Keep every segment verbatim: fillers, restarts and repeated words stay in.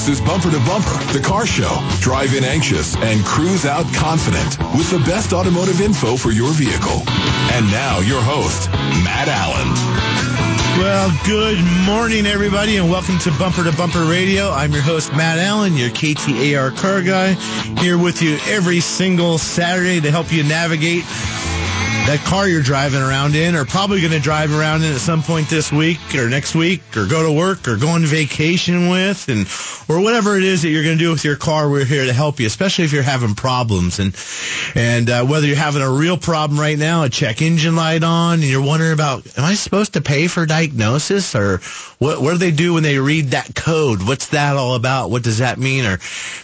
This is Bumper to Bumper, the car show. Drive in anxious and cruise out confident with the best automotive info for your vehicle. And now your host, Matt Allen. Well, good morning, everybody, and welcome to Bumper to Bumper Radio. I'm your host, Matt Allen, your K T A R car guy, here with you every single Saturday to help you navigate that car you're driving around in, or probably going to drive around in at some point this week or next week, or go to work or go on vacation with, and or whatever it is that you're going to do with your car. We're here to help you, especially if you're having problems, and and uh, whether you're having a real problem right now, a check engine light on, and you're wondering about, am I supposed to pay for diagnosis, or what, what do they do when they read that code? What's that all about? What does that mean? Or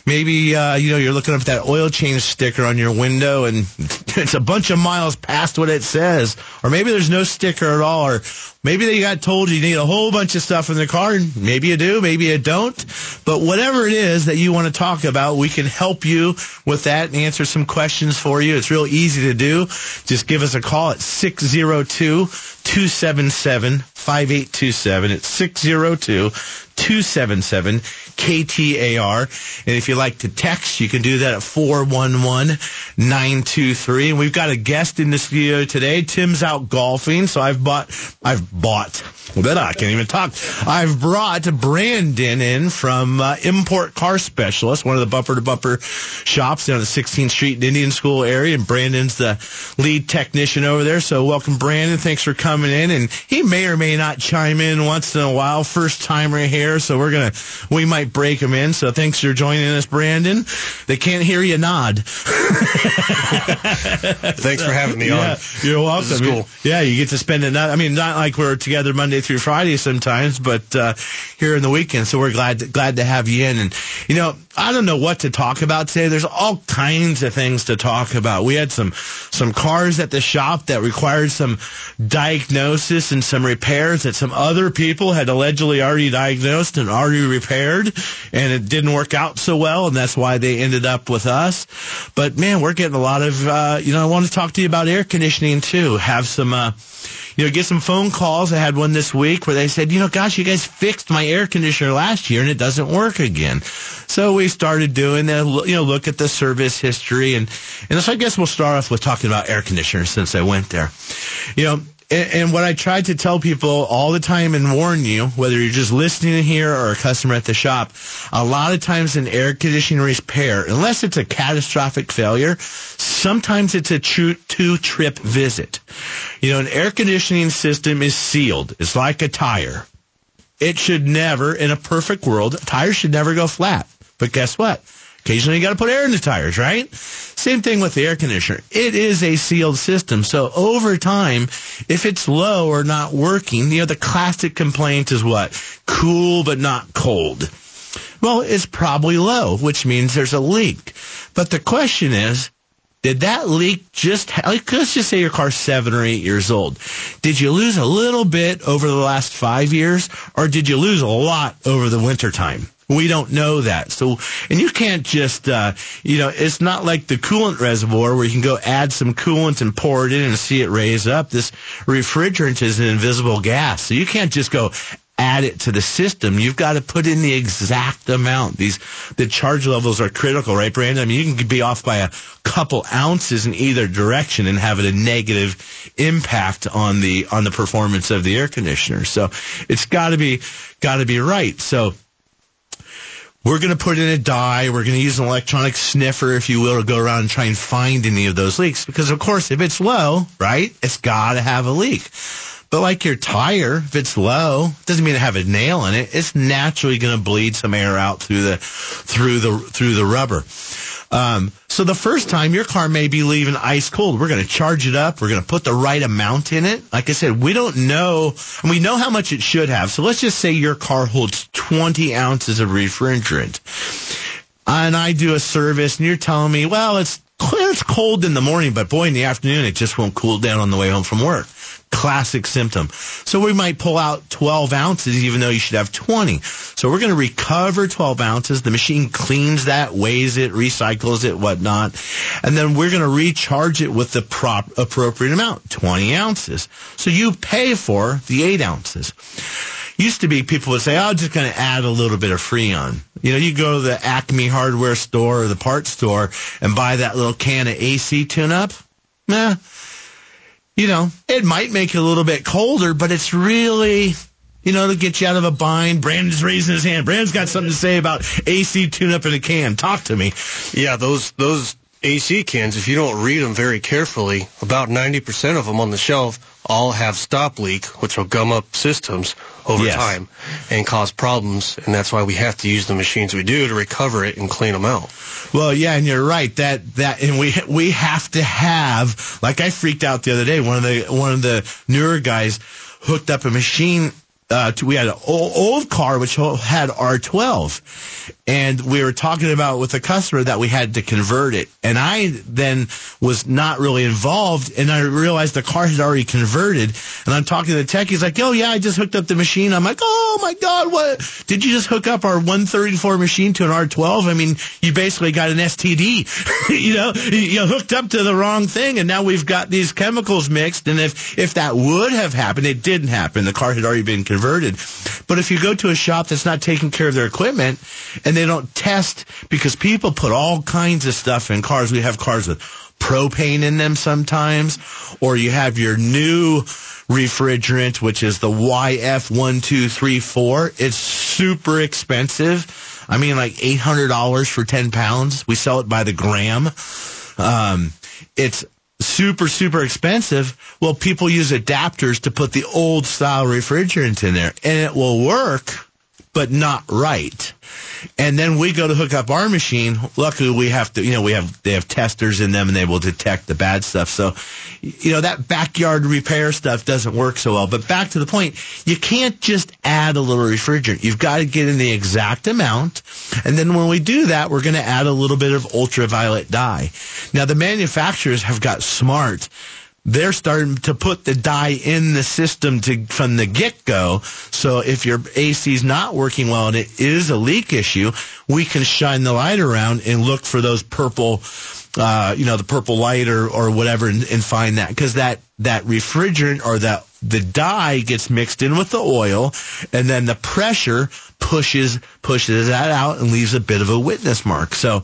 maybe uh, you know, you're looking up that oil change sticker on your window, and it's a bunch of miles past what it says, or maybe there's no sticker at all, or maybe they got told you need a whole bunch of stuff in the car, and maybe you do, maybe you don't, but whatever it is that you want to talk about, we can help you with that and answer some questions for you. It's real easy to do. Just give us a call at six oh two, two seven seven, five eight two seven. It's six oh two, two seven seven, K T A R. And if you like to text, you can do that at four one one, nine two three. And we've got a guest in the studio today. Tim's out golfing, so I've bought, I've bought, but I can't even talk. I've brought Brandon in from uh, Import Car Specialist, one of the bumper-to-bumper shops down at sixteenth street in Indian School area, and Brandon's the lead technician over there. So welcome, Brandon. Thanks for coming in, and he may or may not chime in once in a while. First timer here, so we're gonna we might break him in. So thanks for joining us, Brandon. They can't hear you nod. Thanks for having me yeah, on. You're welcome. This is cool. Yeah, you get to spend it. Not, I mean, not like we're together Monday through Friday sometimes, but uh, here in the weekend. So we're glad to, glad to have you in. And you know, I don't know what to talk about today. There's all kinds of things to talk about. We had some some cars at the shop that required some diagnosis and some repairs that some other people had allegedly already diagnosed and already repaired, and it didn't work out so well, and that's why they ended up with us. But man, we're getting a lot of uh, you know, I want to talk to you about air conditioning too. Have some uh, you know, get some phone calls. I had one this week where they said, you know, gosh, you guys fixed my air conditioner last year and it doesn't work again. So we started doing that, you know, look at the service history. And, and so I guess we'll start off with talking about air conditioners since I went there. You know, and, and what I try to tell people all the time and warn you, whether you're just listening here or a customer at the shop, a lot of times an air conditioning repair, unless it's a catastrophic failure, sometimes it's a true two-trip visit. You know, an air conditioning system is sealed. It's like a tire. It should never, in a perfect world, a tire should never go flat. But guess what? Occasionally you got to put air in the tires, right? Same thing with the air conditioner. It is a sealed system. So over time, if it's low or not working, you know, the classic complaint is what? Cool but not cold. Well, it's probably low, which means there's a leak. But the question is, did that leak just, ha- like, let's just say your car's seven or eight years old. Did you lose a little bit over the last five years, or did you lose a lot over the wintertime? We don't know that. So, and you can't just, uh, you know, it's not like the coolant reservoir where you can go add some coolant and pour it in and see it raise up. This refrigerant is an invisible gas. So you can't just go add it to the system. You've got to put in the exact amount. These, the charge levels are critical, right, Brandon? I mean, you can be off by a couple ounces in either direction and have it a negative impact on the, on the performance of the air conditioner. So it's got to be, got to be right. So, we're going to put in a dye. We're going to use an electronic sniffer, if you will, to go around and try and find any of those leaks. Because, of course, if it's low, right, it's got to have a leak. But like your tire, if it's low, doesn't mean it have a nail in it. It's naturally going to bleed some air out through the through the through the rubber. Um, so the first time, your car may be leaving ice cold. We're going to charge it up. We're going to put the right amount in it. Like I said, we don't know, and we know how much it should have. So let's just say your car holds twenty ounces of refrigerant. And I do a service, and you're telling me, well, it's it's cold in the morning, but boy, in the afternoon, it just won't cool down on the way home from work. Classic symptom. So we might pull out twelve ounces even though you should have twenty. So we're going to recover twelve ounces. The machine cleans that, weighs it, recycles it, whatnot. And then we're going to recharge it with the prop- appropriate amount, twenty ounces. So you pay for the eight ounces. used to be people would say, oh, I'm just going to add a little bit of Freon. You know, you go to the Acme hardware store or the parts store and buy that little can of A C tune-up. Nah, you know, it might make it a little bit colder, but it's really, you know, to get you out of a bind. Brandon's raising his hand. Brandon's got something to say about A C tune-up in a can. Talk to me. Yeah, those those A C cans, if you don't read them very carefully, about ninety percent of them on the shelf all have stop leak, which will gum up systems over yes. time and cause problems, and that's why we have to use the machines we do to recover it and clean them out. Well, yeah, and you're right. That that and we we have to have, like I freaked out the other day, one of the one of the newer guys hooked up a machine. Uh, to, we had an old, old car which had R twelve, and we were talking about with a customer that we had to convert it. And I then was not really involved, and I realized the car had already converted. And I'm talking to the tech. He's like, oh, yeah, I just hooked up the machine. I'm like, oh, my God, what? Did you just hook up our one thirty-four machine to an R twelve? I mean, you basically got an S T D. you know, you hooked up to the wrong thing, and now we've got these chemicals mixed. And if, if that would have happened, it didn't happen. The car had already been converted. Converted. But if you go to a shop that's not taking care of their equipment and they don't test, because people put all kinds of stuff in cars. We have cars with propane in them sometimes, or you have your new refrigerant, which is the Y F one two three four. It's super expensive. I mean, like eight hundred dollars for ten pounds. We sell it by the gram. Um, it's super, super expensive. Well, people use adapters to put the old-style refrigerant in there, and it will work, but not right. And then we go to hook up our machine. Luckily, we have to, you know, we have they have testers in them, and they will detect the bad stuff. So, you know, that backyard repair stuff doesn't work so well. But back to the point, you can't just add a little refrigerant. You've got to get in the exact amount. And then when we do that, we're going to add a little bit of ultraviolet dye. Now, the manufacturers have got smart. They're starting to put the dye in the system to, from the get-go. So if your A C is not working well and it is a leak issue, we can shine the light around and look for those purple, uh, you know, the purple light or, or whatever and, and find that. Because that, that refrigerant or that the dye gets mixed in with the oil, and then the pressure pushes pushes that out and leaves a bit of a witness mark. So,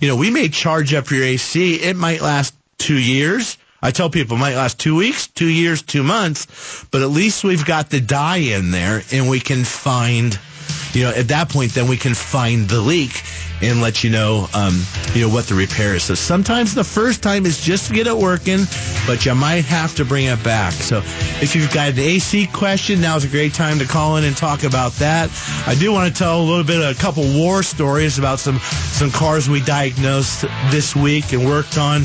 you know, we may charge up your A C. It might last two years. I tell people it might last two weeks, two years, two months, but at least we've got the dye in there, and we can find, you know, at that point, then we can find the leak and let you know, um, you know, what the repair is. So sometimes the first time is just to get it working, but you might have to bring it back. So if you've got an A C question, now's a great time to call in and talk about that. I do want to tell a little bit of a couple war stories about some, some cars we diagnosed this week and worked on.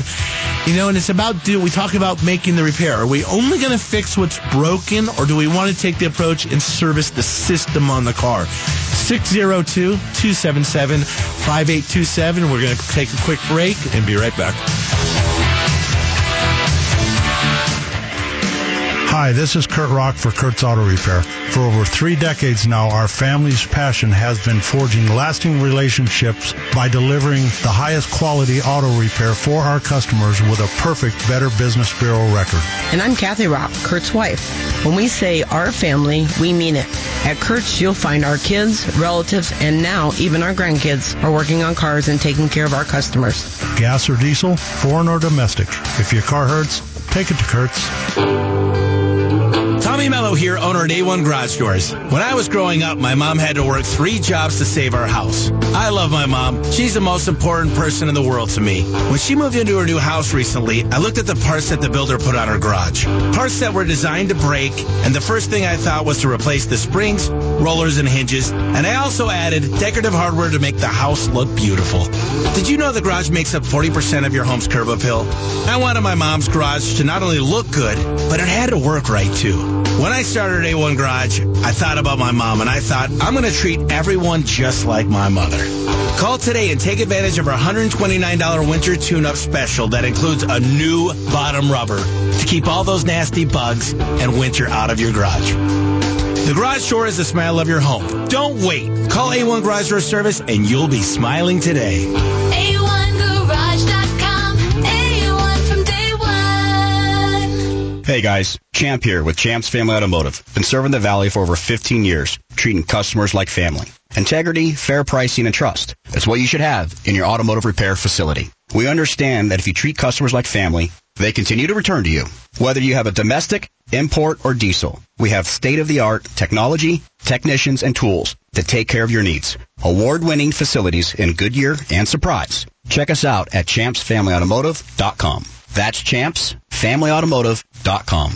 You know, and it's about, do we talk about making the repair? Are we only going to fix what's broken, or do we want to take the approach and service the system on the car? six oh two, two seven seven, five eight two seven. We're going to take a quick break and be right back. Hi, this is Kurt Rock for Kurtz Auto Repair. For over three decades now, our family's passion has been forging lasting relationships by delivering the highest quality auto repair for our customers with a perfect Better Business Bureau record. And I'm Kathy Rock, Kurt's wife. When we say our family, we mean it. At Kurtz, you'll find our kids, relatives, and now even our grandkids are working on cars and taking care of our customers. Gas or diesel, foreign or domestic. If your car hurts, take it to Kurtz. Tommy Mello here, owner at A one Garage Doors. When I was growing up, my mom had to work three jobs to save our house. I love my mom. She's the most important person in the world to me. When she moved into her new house recently, I looked at the parts that the builder put on her garage. Parts that were designed to break, and the first thing I thought was to replace the springs, rollers, and hinges, and I also added decorative hardware to make the house look beautiful. Did you know the garage makes up forty percent of your home's curb appeal? I wanted my mom's garage to not only look good, but it had to work right too. When I started A one Garage, I thought about my mom, and I thought, I'm going to treat everyone just like my mother. Call today and take advantage of our one hundred twenty-nine dollars winter tune-up special that includes a new bottom rubber to keep all those nasty bugs and winter out of your garage. The garage door is the smile of your home. Don't wait. Call A one Garage Door Service, and you'll be smiling today. A one Garage dot com. Hey guys, Champ here with Champ's Family Automotive. Been serving the Valley for over fifteen years, treating customers like family. Integrity, fair pricing, and trust. That's what you should have in your automotive repair facility. We understand that if you treat customers like family, they continue to return to you. Whether you have a domestic, import, or diesel, we have state-of-the-art technology, technicians, and tools to take care of your needs. Award-winning facilities in Goodyear and Surprise. Check us out at champs family automotive dot com. That's champs family automotive dot com.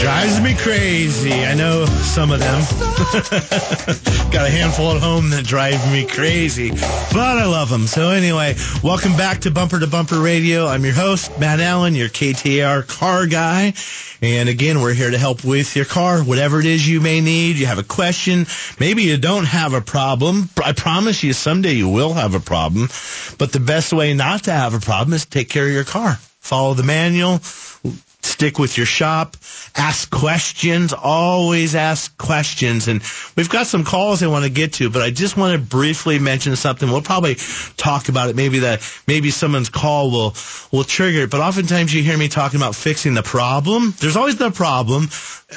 Drives me crazy. I know some of them. Got a handful at home that drive me crazy, but I love them. So anyway, welcome back to Bumper to Bumper Radio. I'm your host, Matt Allen, your K T A R car guy. And again, we're here to help with your car, whatever it is you may need. You have a question. Maybe you don't have a problem. I promise you someday you will have a problem. But the best way not to have a problem is to take care of your car. Follow the manual. Stick with your shop. Ask questions. Always ask questions. And we've got some calls I want to get to, but I just want to briefly mention something. We'll probably talk about it. Maybe that, maybe someone's call will, will trigger it. But oftentimes you hear me talking about fixing the problem. There's always the problem.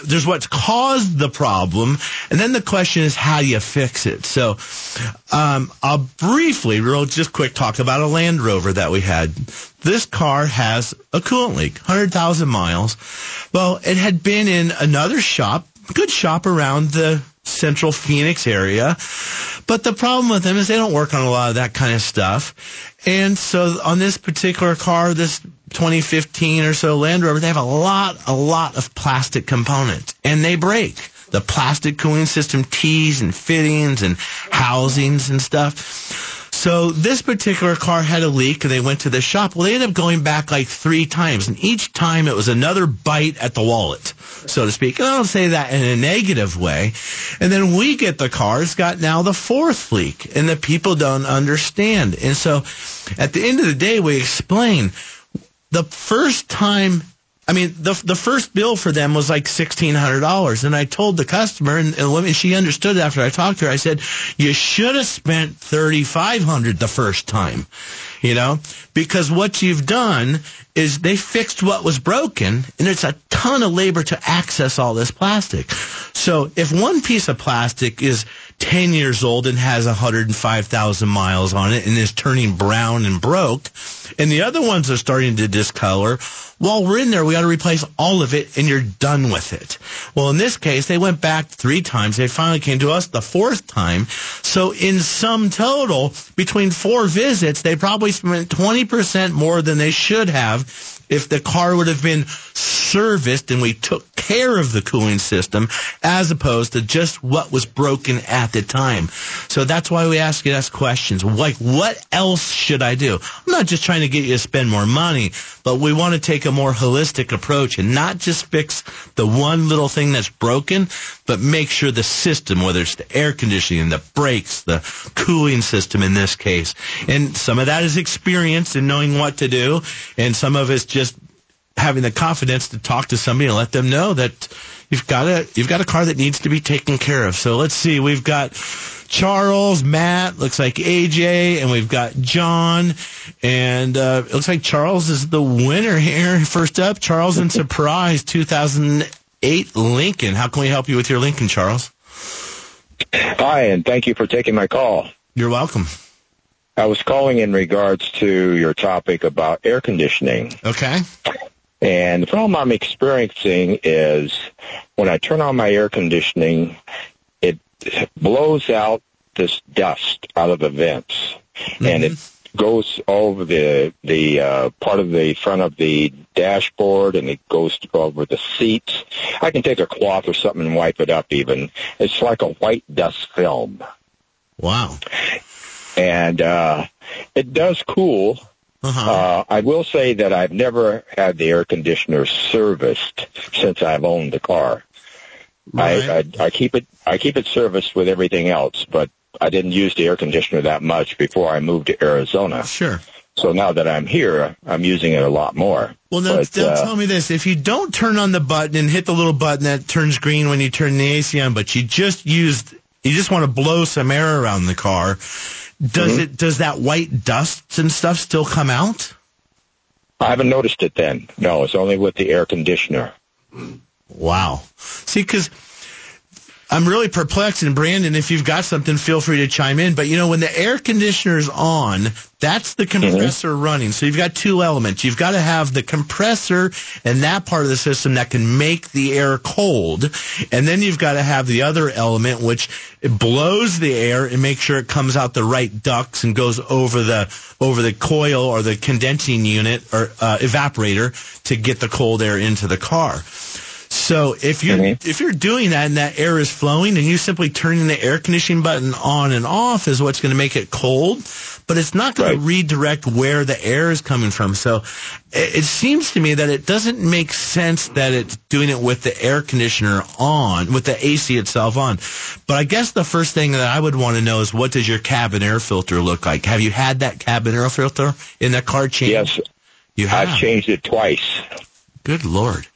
There's what's caused the problem. And then the question is, how do you fix it? So, um, I'll briefly, real just quick talk about a Land Rover that we had. This car has a coolant leak, one hundred thousand miles. Well, it had been in another shop, good shop around the central Phoenix area. But the problem with them is they don't work on a lot of that kind of stuff. And so on this particular car, this twenty fifteen or so Land Rover, they have a lot, a lot of plastic components, and they break. The plastic cooling system tees and fittings and housings and stuff. So this particular car had a leak, and they went to the shop. Well, they ended up going back like three times, and each time it was another bite at the wallet, so to speak. And I don't say that in a negative way. And then we get the car. It's got now the fourth leak, and the people don't understand. And so at the end of the day, we explain the first time. I mean, the the first bill for them was like sixteen hundred dollars, and I told the customer, and, and she understood after I talked to her. I said, you should have spent thirty-five hundred dollars the first time, you know, because what you've done is they fixed what was broken, and it's a ton of labor to access all this plastic. So if one piece of plastic is ten years old and has one hundred five thousand miles on it and is turning brown and broke, and the other ones are starting to discolor, while we're in there, we ought to replace all of it, and you're done with it. Well, in this case, they went back three times. They finally came to us the fourth time. So in sum total, between four visits, they probably spent twenty percent more than they should have if the car would have been serviced and we took care of the cooling system, as opposed to just what was broken at the time. So that's why we ask you to ask questions like, what else should I do? I'm not just trying to get you to spend more money, but we want to take a more holistic approach and not just fix the one little thing that's broken, but make sure the system, whether it's the air conditioning, the brakes, the cooling system in this case. And some of that is experience in knowing what to do, and some of it's just having the confidence to talk to somebody and let them know that you've got a you've got a car that needs to be taken care of. So let's see, we've got Charles, Matt, looks like A J, and we've got John, and uh, it looks like Charles is the winner here. First up, Charles in Surprise, two thousand eight Lincoln. How can we help you with your Lincoln, Charles? Hi, and thank you for taking my call. You're welcome. I was calling in regards to your topic about air conditioning. Okay. And the problem I'm experiencing is when I turn on my air conditioning, it blows out this dust out of the vents, mm-hmm. and it goes over the the uh, part of the front of the dashboard, and it goes over the seats. I can take a cloth or something and wipe it up even. It's like a white dust film. Wow. And uh, it does cool. Uh-huh. Uh, I will say that I've never had the air conditioner serviced since I've owned the car. Right. I, I, I keep it I keep it serviced with everything else, but I didn't use the air conditioner that much before I moved to Arizona. Sure. So now that I'm here, I'm using it a lot more. Well, now, but, now uh, tell me this. If you don't turn on the button and hit the little button that turns green when you turn the A C on, but you just used, you just want to blow some air around the car, does mm-hmm. it? Does that white dust and stuff still come out? I haven't noticed it then. No, it's only with the air conditioner. Wow. See, because I'm really perplexed, and Brandon, if you've got something, feel free to chime in. But, you know, when the air conditioner is on, that's the compressor mm-hmm. running. So you've got two elements. You've got to have the compressor and that part of the system that can make the air cold. And then you've got to have the other element, which it blows the air and makes sure it comes out the right ducts and goes over the over the coil or the condensing unit or uh, evaporator to get the cold air into the car. So if you're, mm-hmm. if you're doing that and that air is flowing and you simply turning the air conditioning button on and off is what's going to make it cold, but it's not going right. to redirect where the air is coming from. So it, it seems to me that it doesn't make sense that it's doing it with the air conditioner on, with the A C itself on. But I guess the first thing that I would want to know is, what does your cabin air filter look like? Have you had that cabin air filter in the car change? Yes, you have. I've changed it twice. Good Lord.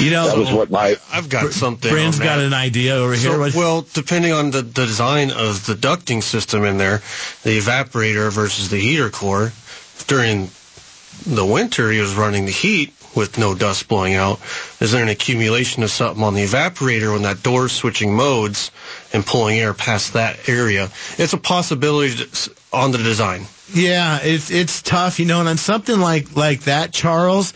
You know, that was what my, I've got something. Brand's got an idea over so, here. Well, depending on the, the design of the ducting system in there, the evaporator versus the heater core, during the winter he was running the heat with no dust blowing out. Is there an accumulation of something on the evaporator when that door's switching modes and pulling air past that area? It's a possibility on the design. Yeah, it's, it's tough, you know, and on something like, like that, Charles,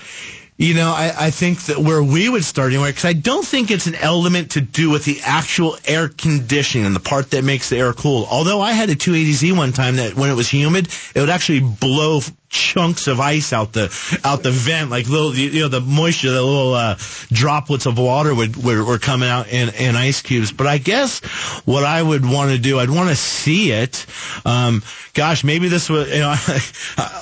you know, I, I think that where we would start anyway, because I don't think it's an element to do with the actual air conditioning and the part that makes the air cool. Although I had a two eighty Z one time that when it was humid, it would actually blow chunks of ice out the out the vent, like little, you know, the moisture, the little uh, droplets of water would were, were coming out in, in ice cubes. But I guess what I would want to do, I'd want to see it. Um, gosh, maybe this was, you know, I,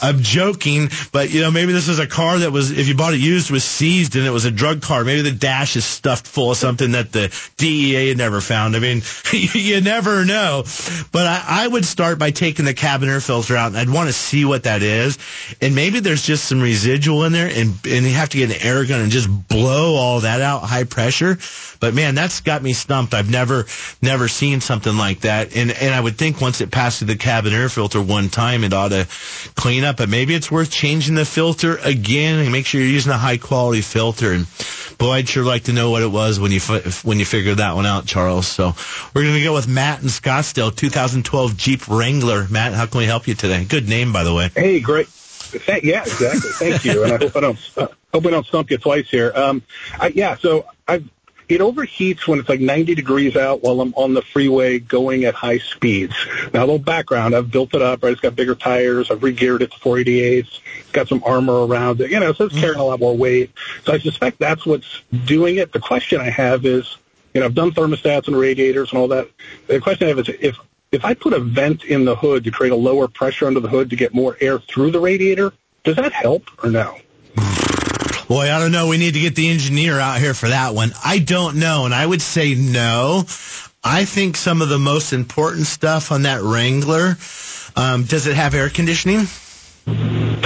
I'm joking, but you know, maybe this was a car that was, if you bought it used, was seized and it was a drug car. Maybe the dash is stuffed full of something that the D E A never found. I mean, you never know. But I, I would start by taking the cabin air filter out, and I'd want to see what that is. And maybe there's just some residual in there, and, and you have to get an air gun and just blow all that out, high pressure. But, man, that's got me stumped. I've never never seen something like that. And and I would think once it passes the cabin air filter one time, it ought to clean up. But maybe it's worth changing the filter again and make sure you're using a high-quality filter. And, boy, I'd sure like to know what it was when you when you figured that one out, Charles. So we're going to go with Matt in Scottsdale, two thousand twelve Jeep Wrangler. Matt, how can we help you today? Good name, by the way. Hey, great. Yeah, exactly. Thank you. And I hope I don't, uh, hope I don't stump you twice here. Um, I, yeah, so I've, it overheats when it's like ninety degrees out while I'm on the freeway going at high speeds. Now, a little background, I've built it up. Right? It's got bigger tires. I've re-geared it to four eighty-eights. It's got some armor around it. You know, so it's carrying a lot more weight. So I suspect that's what's doing it. The question I have is, you know, I've done thermostats and radiators and all that. The question I have is, if if I put a vent in the hood to create a lower pressure under the hood to get more air through the radiator, does that help or no? Boy, I don't know. We need to get the engineer out here for that one. I don't know, and I would say no. I think some of the most important stuff on that Wrangler, um, does it have air conditioning?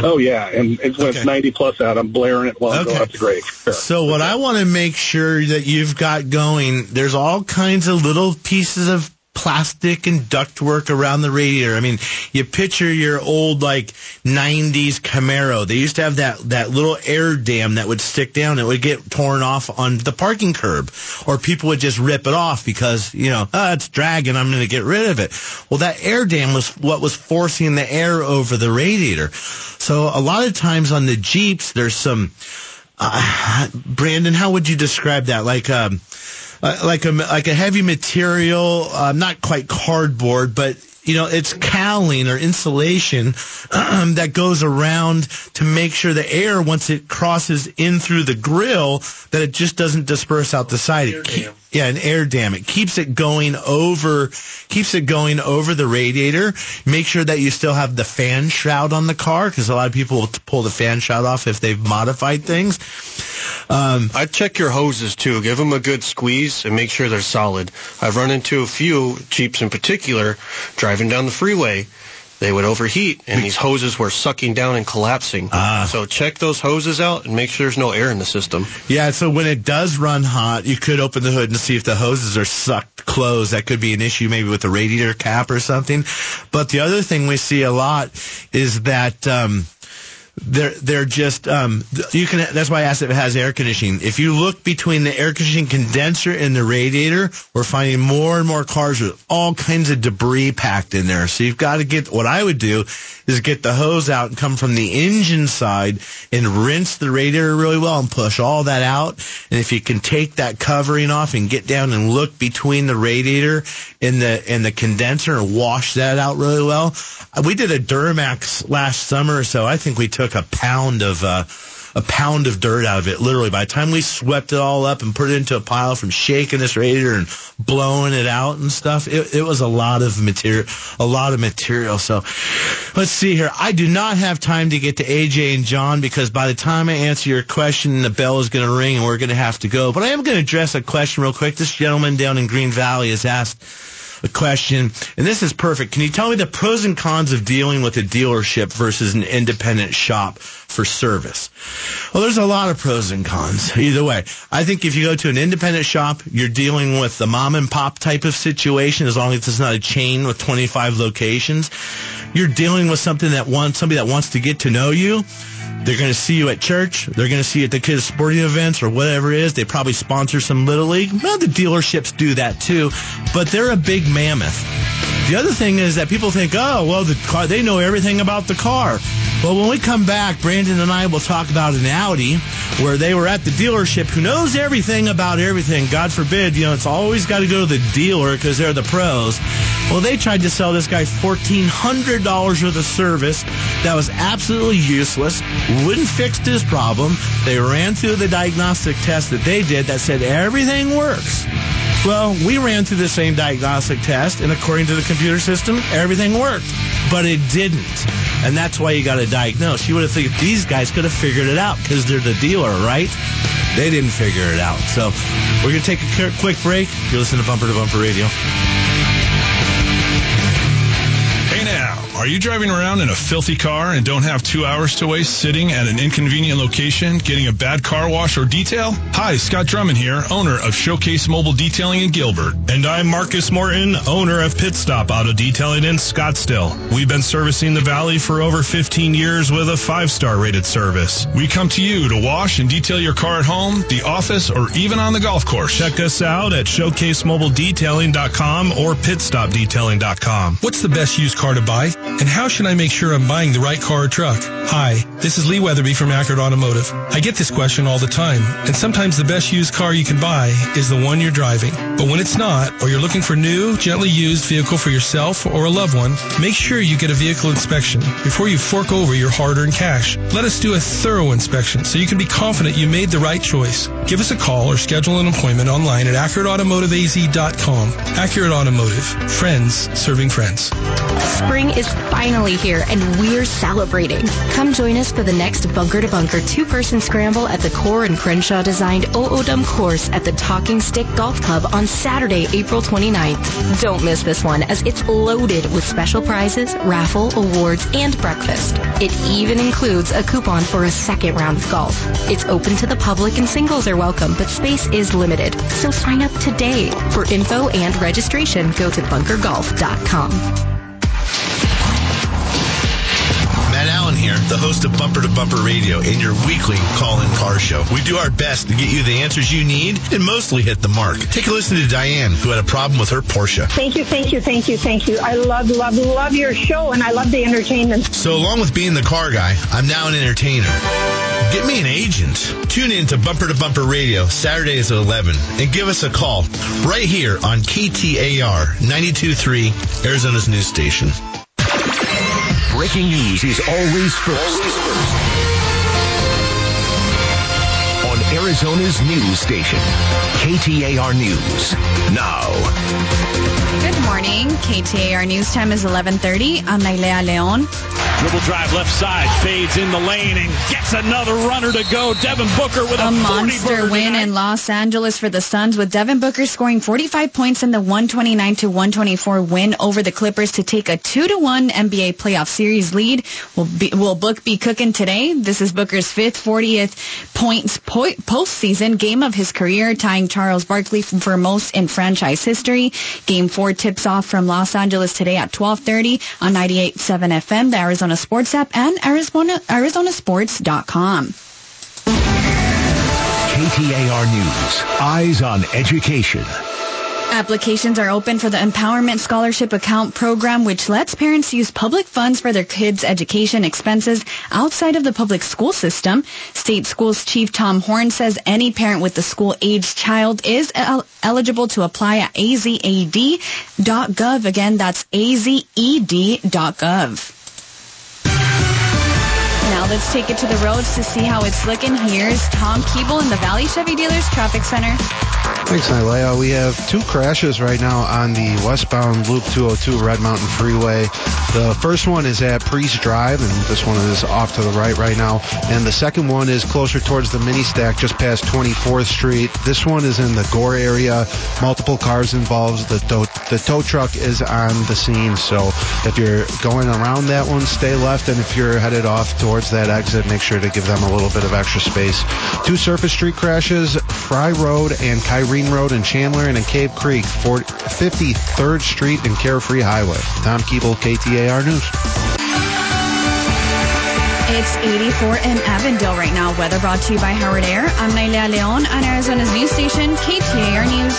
Oh, yeah, and it's, when okay. it's ninety plus out, I'm blaring it while I'm okay. going up the grade. Sure. So what okay. I want to make sure that you've got going, there's all kinds of little pieces of plastic and ductwork around the radiator. I mean, you picture your old, like, nineties Camaro. They used to have that, that little air dam that would stick down. It would get torn off on the parking curb, or people would just rip it off because, you know, oh, it's dragging, I'm going to get rid of it. Well, that air dam was what was forcing the air over the radiator. So a lot of times on the Jeeps, there's some... Uh, Brandon, how would you describe that? Like... Um, Uh, like a like a heavy material, uh, not quite cardboard, but you know it's cowling or insulation um, that goes around to make sure the air, once it crosses in through the grill, that it just doesn't disperse out the side. It keep, yeah, an air dam. It keeps it going over, keeps it going over the radiator. Make sure that you still have the fan shroud on the car, because a lot of people will pull the fan shroud off if they've modified things. Um, I check your hoses, too. Give them a good squeeze and make sure they're solid. I've run into a few Jeeps in particular driving down the freeway they would overheat, and these hoses were sucking down and collapsing. Ah. So check those hoses out and make sure there's no air in the system. Yeah, so when it does run hot, you could open the hood and see if the hoses are sucked closed. That could be an issue maybe with the radiator cap or something. But the other thing we see a lot is that... Um, They're they're just um you can that's why I asked if it has air conditioning. If you look between the air conditioning condenser and the radiator, we're finding more and more cars with all kinds of debris packed in there. So you've got to get what I would do is get the hose out and come from the engine side and rinse the radiator really well and push all that out. And if you can take that covering off and get down and look between the radiator and the and the condenser and wash that out really well. We did a Duramax last summer, so I think we took a pound of uh, a pound of dirt out of it. Literally, by the time we swept it all up and put it into a pile from shaking this radiator and blowing it out and stuff, it, it was a lot of material. A lot of material. So let's see here. I do not have time to get to A J and John because by the time I answer your question, the bell is going to ring and we're going to have to go. But I am going to address a question real quick. This gentleman down in Green Valley has asked a question, and this is perfect. Can you tell me the pros and cons of dealing with a dealership versus an independent shop for service? Well, there's a lot of pros and cons either way. I think if you go to an independent shop, you're dealing with the mom and pop type of situation. As long as it's not a chain with twenty-five locations, you're dealing with something that wants somebody that wants to get to know you. They're going to see you at church. They're going to see you at the kids' sporting events or whatever it is. They probably sponsor some Little League. Well, the dealerships do that too, but they're a big mammoth. The other thing is that people think, oh, well, the car, they know everything about the car. Well, when we come back, Brandon and I will talk about an Audi where they were at the dealership who knows everything about everything. God forbid, you know, it's always got to go to the dealer because they're the pros. Well, they tried to sell this guy fourteen hundred dollars worth of service that was absolutely useless, wouldn't fix his problem. They ran through the diagnostic test that they did that said everything works. Well, we ran through the same diagnostic test, and according to the computer system, everything worked. But it didn't. And that's why you got to diagnose. You would have thought these guys could have figured it out because they're the dealer, right? They didn't figure it out. So we're going to take a quick break. You're listening to Bumper to Bumper Radio. Hey now, are you driving around in a filthy car and don't have two hours to waste sitting at an inconvenient location getting a bad car wash or detail? Hi, Scott Drummond here, owner of Showcase Mobile Detailing in Gilbert. And I'm Marcus Morton, owner of Pit Stop Auto Detailing in Scottsdale. We've been servicing the Valley for over fifteen years with a five-star rated service. We come to you to wash and detail your car at home, the office, or even on the golf course. Check us out at showcase mobile detailing dot com or pit stop detailing dot com. What's the best used car to buy, and how should I make sure I'm buying the right car or truck? Hi, this is Lee Weatherby from Accurate Automotive. I get this question all the time, and sometimes the best used car you can buy is the one you're driving. But when it's not, or you're looking for new, gently used vehicle for yourself or a loved one, make sure you get a vehicle inspection before you fork over your hard-earned cash. Let us do a thorough inspection so you can be confident you made the right choice. Give us a call or schedule an appointment online at accurate automotive A Z dot com. Accurate Automotive. Friends serving friends. Spring is finally here, and we're celebrating. Come join us for the next Bunker to Bunker two-person scramble at the Core and Crenshaw-designed O O Dumb course at the Talking Stick Golf Club on Saturday, April twenty-ninth. Don't miss this one, as it's loaded with special prizes, raffle, awards, and breakfast. It even includes a coupon for a second round of golf. It's open to the public, and singles are welcome, but space is limited. So sign up today. For info and registration, go to bunker golf dot com. Matt Allen here, the host of Bumper to Bumper Radio and your weekly call-in car show. We do our best to get you the answers you need and mostly hit the mark. Take a listen to Diane, who had a problem with her Porsche. Thank you, thank you, thank you, thank you. I love, love, love your show, and I love the entertainment. So along with being the car guy, I'm now an entertainer. Get me an agent. Tune in to Bumper to Bumper Radio, Saturdays at eleven, and give us a call right here on K T A R ninety-two point three, Arizona's news station. Breaking news is always first, always first on Arizona's news station, K T A R News Now. Good morning. K T A R News Time is eleven thirty. I'm Nailea Leon. Dribble drive left side, fades in the lane and gets another runner to go. Devin Booker with a, a monster win tonight in Los Angeles for the Suns, with Devin Booker scoring forty-five points in the one twenty-nine to one twenty-four win over the Clippers to take a two to one N B A playoff series lead. Will, be, will Book be cooking today? This is Booker's fifth fortieth points po- postseason game of his career, tying Charles Barkley for most in franchise history. Game four tips off from Los Angeles today at twelve thirty on ninety-eight point seven F M, the Arizona Arizona Sports app and Arizona, Arizona Sports dot com. K T A R News, eyes on education. Applications are open for the Empowerment Scholarship Account program, which lets parents use public funds for their kids' education expenses outside of the public school system. State Schools Chief Tom Horn says any parent with a school-aged child is el- eligible to apply at A Z E D dot gov. Again, that's A Z E D dot gov. Now let's take it to the roads to see how it's looking. Here's Tom Keeble in the Valley Chevy Dealers Traffic Center. Thanks, Nylea. We have two crashes right now on the westbound Loop two oh two Red Mountain Freeway. The first one is at Priest Drive, and this one is off to the right right now. And the second one is closer towards the Mini Stack, just past twenty-fourth Street. This one is in the Gore area. Multiple cars involved. The tow, the tow truck is on the scene. So if you're going around that one, stay left. And if you're headed off towards that exit, make sure to give them a little bit of extra space. Two surface street crashes, Fry Road and Kyrene Road in Chandler, and in Cave Creek, fifty-third Street and Carefree Highway. Tom Keeble, K T A R News. It's eighty-four in Avondale right now. Weather brought to you by Howard Air. I'm Nylea Leon on Arizona's news station, K T A R News.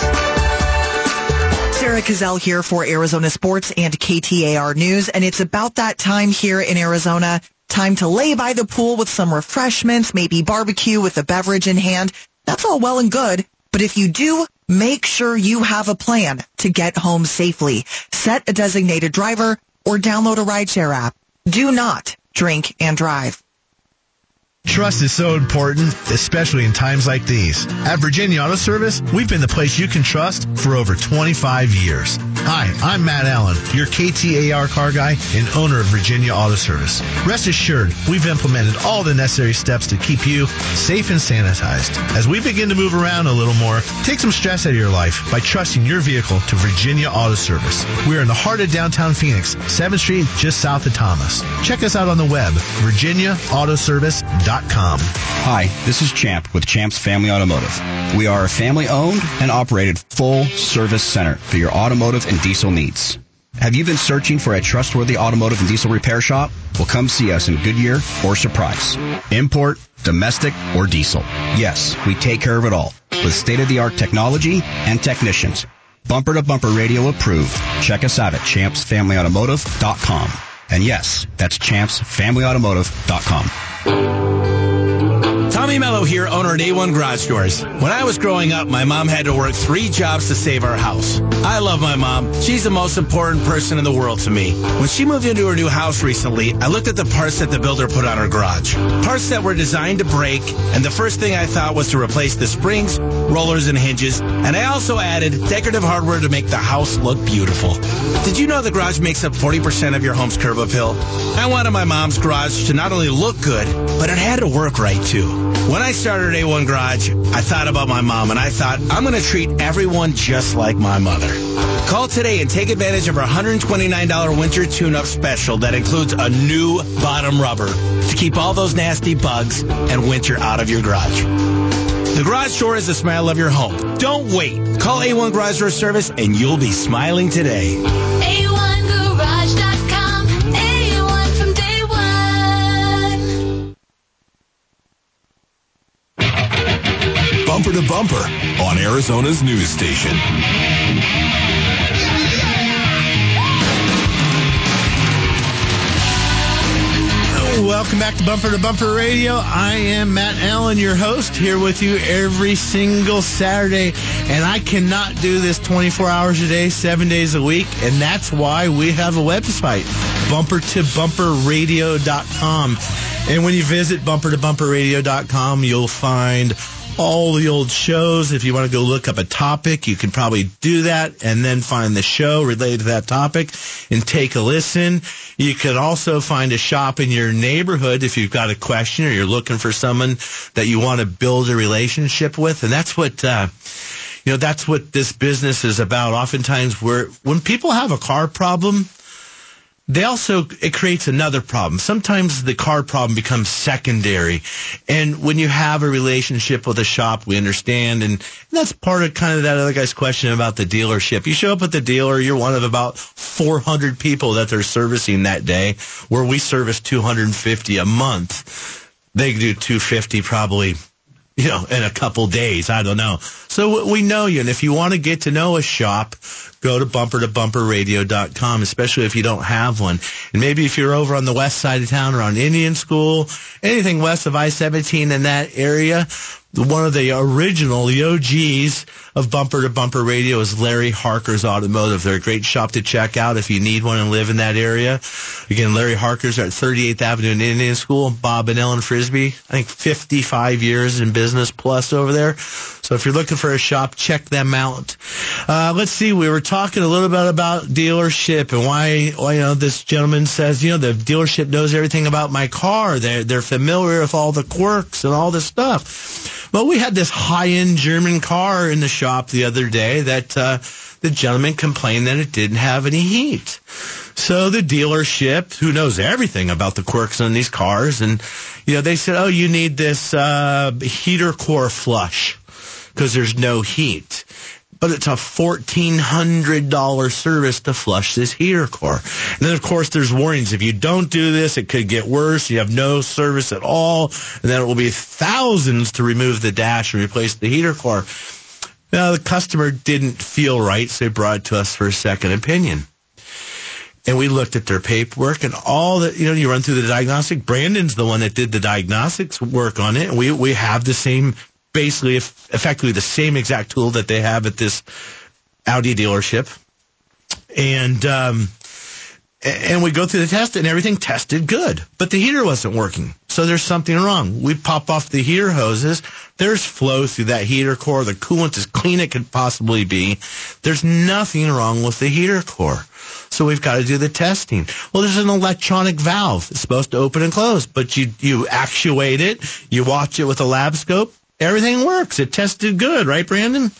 Sarah Cazell here for Arizona Sports and K T A R News, and it's about that time here in Arizona. Time to lay by the pool with some refreshments, maybe barbecue with a beverage in hand. That's all well and good, but if you do, make sure you have a plan to get home safely. Set a designated driver or download a rideshare app. Do not drink and drive. Trust is so important, especially in times like these. At Virginia Auto Service, we've been the place you can trust for over twenty-five years. Hi, I'm Matt Allen, your K T A R car guy and owner of Virginia Auto Service. Rest assured, we've implemented all the necessary steps to keep you safe and sanitized. As we begin to move around a little more, take some stress out of your life by trusting your vehicle to Virginia Auto Service. We're in the heart of downtown Phoenix, seventh Street, just south of Thomas. Check us out on the web, virginia auto service dot com. Hi, this is Champ with Champ's Family Automotive. We are a family-owned and operated full-service center for your automotive and diesel needs. Have you been searching for a trustworthy automotive and diesel repair shop? Well, come see us in Goodyear or Surprise. Import, domestic, or diesel. Yes, we take care of it all with state-of-the-art technology and technicians. Bumper to Bumper Radio approved. Check us out at champs family automotive dot com. And yes, that's champs family automotive dot com. Tommy Mello here, owner at A one Garage Doors. When I was growing up, my mom had to work three jobs to save our house. I love my mom. She's the most important person in the world to me. When she moved into her new house recently, I looked at the parts that the builder put on her garage. Parts that were designed to break, and the first thing I thought was to replace the springs, rollers, and hinges, and I also added decorative hardware to make the house look beautiful. Did you know the garage makes up forty percent of your home's curb appeal? I wanted my mom's garage to not only look good, but it had to work right too. When I started A one Garage, I thought about my mom, and I thought, I'm going to treat everyone just like my mother. Call today and take advantage of our one hundred twenty-nine dollars winter tune-up special that includes a new bottom rubber to keep all those nasty bugs and winter out of your garage. The garage door is the smile of your home. Don't wait. Call A one Garage Door Service and you'll be smiling today. A one garage dot com. A one from day one. Bumper to Bumper on Arizona's news station. Welcome back to Bumper to Bumper Radio. I am Matt Allen, your host, here with you every single Saturday. And I cannot do this twenty-four hours a day, seven days a week. And that's why we have a website, bumper to bumper radio dot com. And when you visit bumper to bumper radio dot com, you'll find all the old shows. If you want to go look up a topic, you can probably do that and then find the show related to that topic and take a listen. You can also find a shop in your neighborhood if you've got a question or you're looking for someone that you want to build a relationship with. And that's what, uh, you know, that's what this business is about. Oftentimes, we're, when people have a car problem, they also, it creates another problem. Sometimes the car problem becomes secondary. And when you have a relationship with a shop, we understand. And that's part of kind of that other guy's question about the dealership. You show up at the dealer, you're one of about four hundred people that they're servicing that day, where we service two hundred fifty a month. They do two hundred fifty probably, you know, in a couple days. I don't know. So we know you. And if you want to get to know a shop, go to bumper to bumper radio dot com, especially if you don't have one. And maybe if you're over on the west side of town or on Indian School, anything west of I seventeen in that area, one of the original, the O Gs of Bumper to Bumper Radio is Larry Harker's Automotive. They're a great shop to check out if you need one and live in that area. Again, Larry Harker's are at thirty-eighth Avenue in Indian School. Bob and Ellen Frisbee, I think fifty-five years in business plus over there. So if you're looking for a shop, check them out. Uh, let's see, we were talking a little bit about dealership and why, well, you know, this gentleman says, you know, the dealership knows everything about my car. They're, they're familiar with all the quirks and all this stuff. Well, we had this high-end German car in the shop the other day that uh, the gentleman complained that it didn't have any heat. So the dealership, who knows everything about the quirks on these cars, and you know, they said, oh, you need this uh, heater core flush because there's no heat. But it's a fourteen hundred dollars service to flush this heater core. And then, of course, there's warnings. If you don't do this, it could get worse. You have no service at all. And then it will be thousands to remove the dash and replace the heater core. Now, the customer didn't feel right, so they brought it to us for a second opinion. And we looked at their paperwork and all that, you know, you run through the diagnostic. Brandon's the one that did the diagnostics work on it. And we, we have the same, basically, if effectively the same exact tool that they have at this Audi dealership. And um, and we go through the test, and everything tested good. But the heater wasn't working, so there's something wrong. We pop off the heater hoses. There's flow through that heater core. The coolant's as clean it could possibly be. There's nothing wrong with the heater core. So we've got to do the testing. Well, there's an electronic valve. It's supposed to open and close, but you, you actuate it. You watch it with a lab scope. Everything works. It tested good, right, Brandon?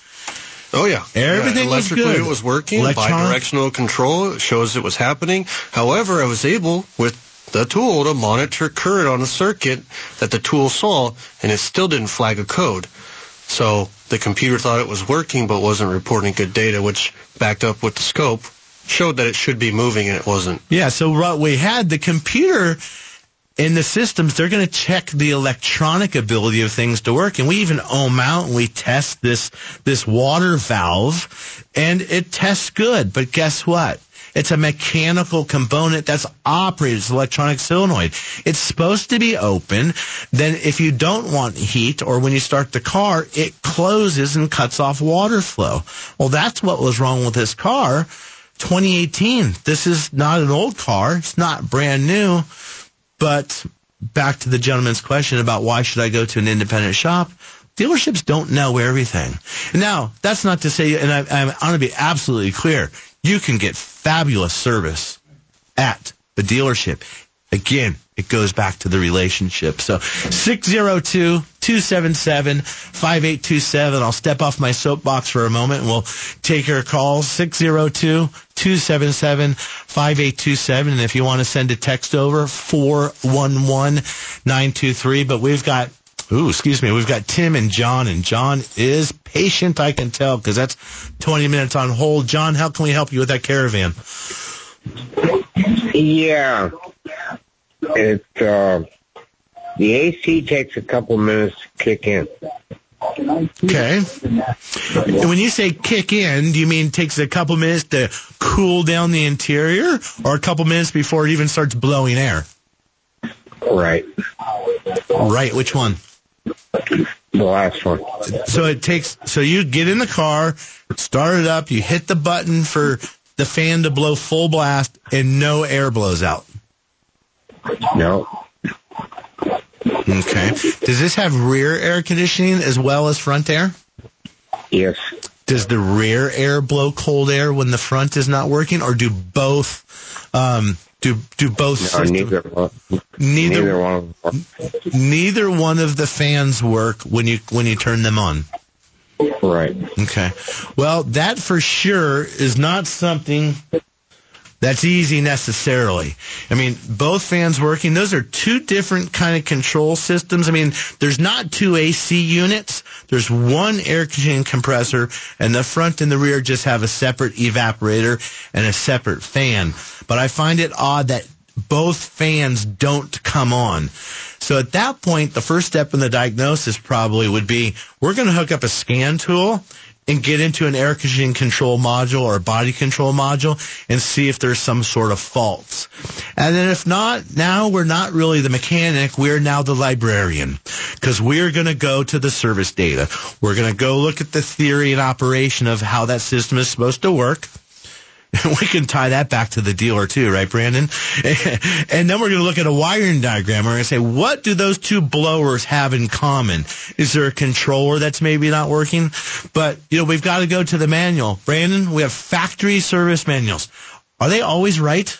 Oh, yeah. Everything yeah, was good. Electrically, it was working. Electronic. Bidirectional control shows it was happening. However, I was able, with the tool, to monitor current on a circuit that the tool saw, and it still didn't flag a code. So the computer thought it was working but wasn't reporting good data, which backed up with the scope, showed that it should be moving, and it wasn't. Yeah, so what we had, the computer... in the systems, they're going to check the electronic ability of things to work. And we even ohm out and we test this this water valve, and it tests good. But guess what? It's a mechanical component that's operated. It's an electronic solenoid. It's supposed to be open. Then if you don't want heat or when you start the car, it closes and cuts off water flow. Well, that's what was wrong with this car. twenty eighteen. This is not an old car. It's not brand new. But back to the gentleman's question about why should I go to an independent shop? Dealerships don't know everything. Now, that's not to say, and I, I'm, I'm going to be absolutely clear, you can get fabulous service at the dealership. Again, it goes back to the relationship. So six oh two, two seven seven, five eight two seven. I'll step off my soapbox for a moment, and we'll take your calls, six oh two, two seven seven, five eight two seven. And if you want to send a text over, four one one, nine two three. But we've got, ooh, excuse me, we've got Tim and John, and John is patient, I can tell, because that's twenty minutes on hold. John, how can we help you with that caravan? Yeah. It, uh, the A C takes a couple minutes to kick in. Okay. When you say kick in, do you mean it takes a couple minutes to cool down the interior, or a couple minutes before it even starts blowing air? Right. Right, which one? The last one. So it takes. So you get in the car, start it up, you hit the button for the fan to blow full blast, and no air blows out. No. Okay. Does this have rear air conditioning as well as front air? Yes. Does the rear air blow cold air when the front is not working, or do both? Um, do do both? No, neither one. Neither, neither one. Neither one of the fans work when you when you turn them on. Right. Okay. Well, that for sure is not something that's easy necessarily. I mean, both fans working, those are two different kind of control systems. I mean, there's not two A C units. There's one air conditioning compressor, and the front and the rear just have a separate evaporator and a separate fan. But I find it odd that both fans don't come on. So at that point, the first step in the diagnosis probably would be, we're going to hook up a scan tool and get into an air conditioning control module or body control module and see if there's some sort of faults. And then if not, now we're not really the mechanic. We're now the librarian, because we're going to go to the service data. We're going to go look at the theory and operation of how that system is supposed to work. We can tie that back to the dealer too, right, Brandon? And then we're going to look at a wiring diagram. We're going to say, what do those two blowers have in common? Is there a controller that's maybe not working? But, you know, we've got to go to the manual. Brandon, we have factory service manuals. Are they always right?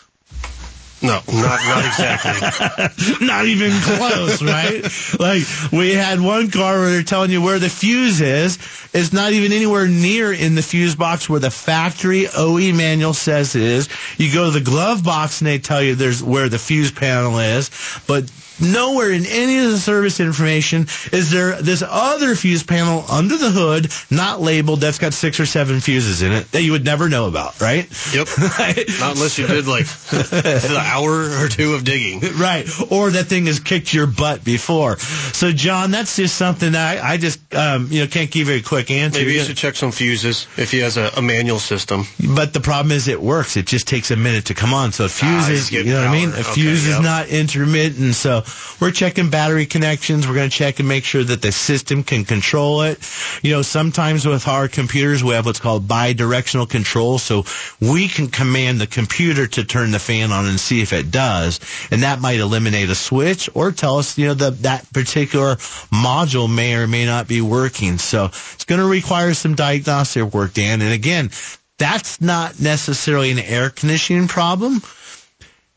No, not, not exactly. Not even close, right? Like, we had one car where they're telling you where the fuse is. It's not even anywhere near in the fuse box where the factory O E manual says it is. You go to the glove box and they tell you there's where the fuse panel is, but nowhere in any of the service information is there this other fuse panel under the hood, not labeled, that's got six or seven fuses in it that you would never know about, right? Yep. Right? Not unless you did like an hour or two of digging. Right. Or that thing has kicked your butt before. So, John, that's just something that I, I just um, you know can't give you a quick answer. Maybe you should check some fuses if he has a, a manual system. But the problem is it works. It just takes a minute to come on. So, fuses, ah, you know power. What I mean? A fuse okay, is yep. not intermittent, so... We're checking battery connections. We're going to check and make sure that the system can control it. You know, sometimes with our computers, we have what's called bidirectional control. So we can command the computer to turn the fan on and see if it does. And that might eliminate a switch or tell us, you know, the, that particular module may or may not be working. So it's going to require some diagnostic work, Dan. And again, that's not necessarily an air conditioning problem.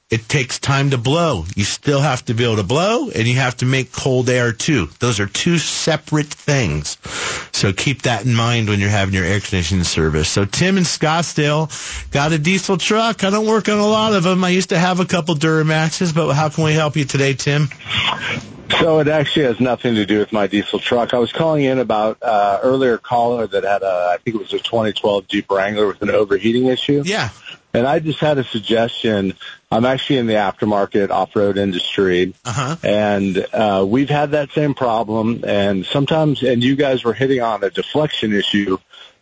It takes time to blow. You still have to be able to blow, and you have to make cold air, too. Those are two separate things. So keep that in mind when you're having your air conditioning service. So Tim in Scottsdale got a diesel truck. I don't work on a lot of them. I used to have a couple Duramaxes, but how can we help you today, Tim? So it actually has nothing to do with my diesel truck. I was calling in about uh earlier caller that had, a, I think it was a twenty twelve Jeep Wrangler with an overheating issue. Yeah. And I just had a suggestion. I'm actually in the aftermarket off-road industry, uh-huh. and uh, we've had that same problem. And sometimes, and you guys were hitting on a deflection issue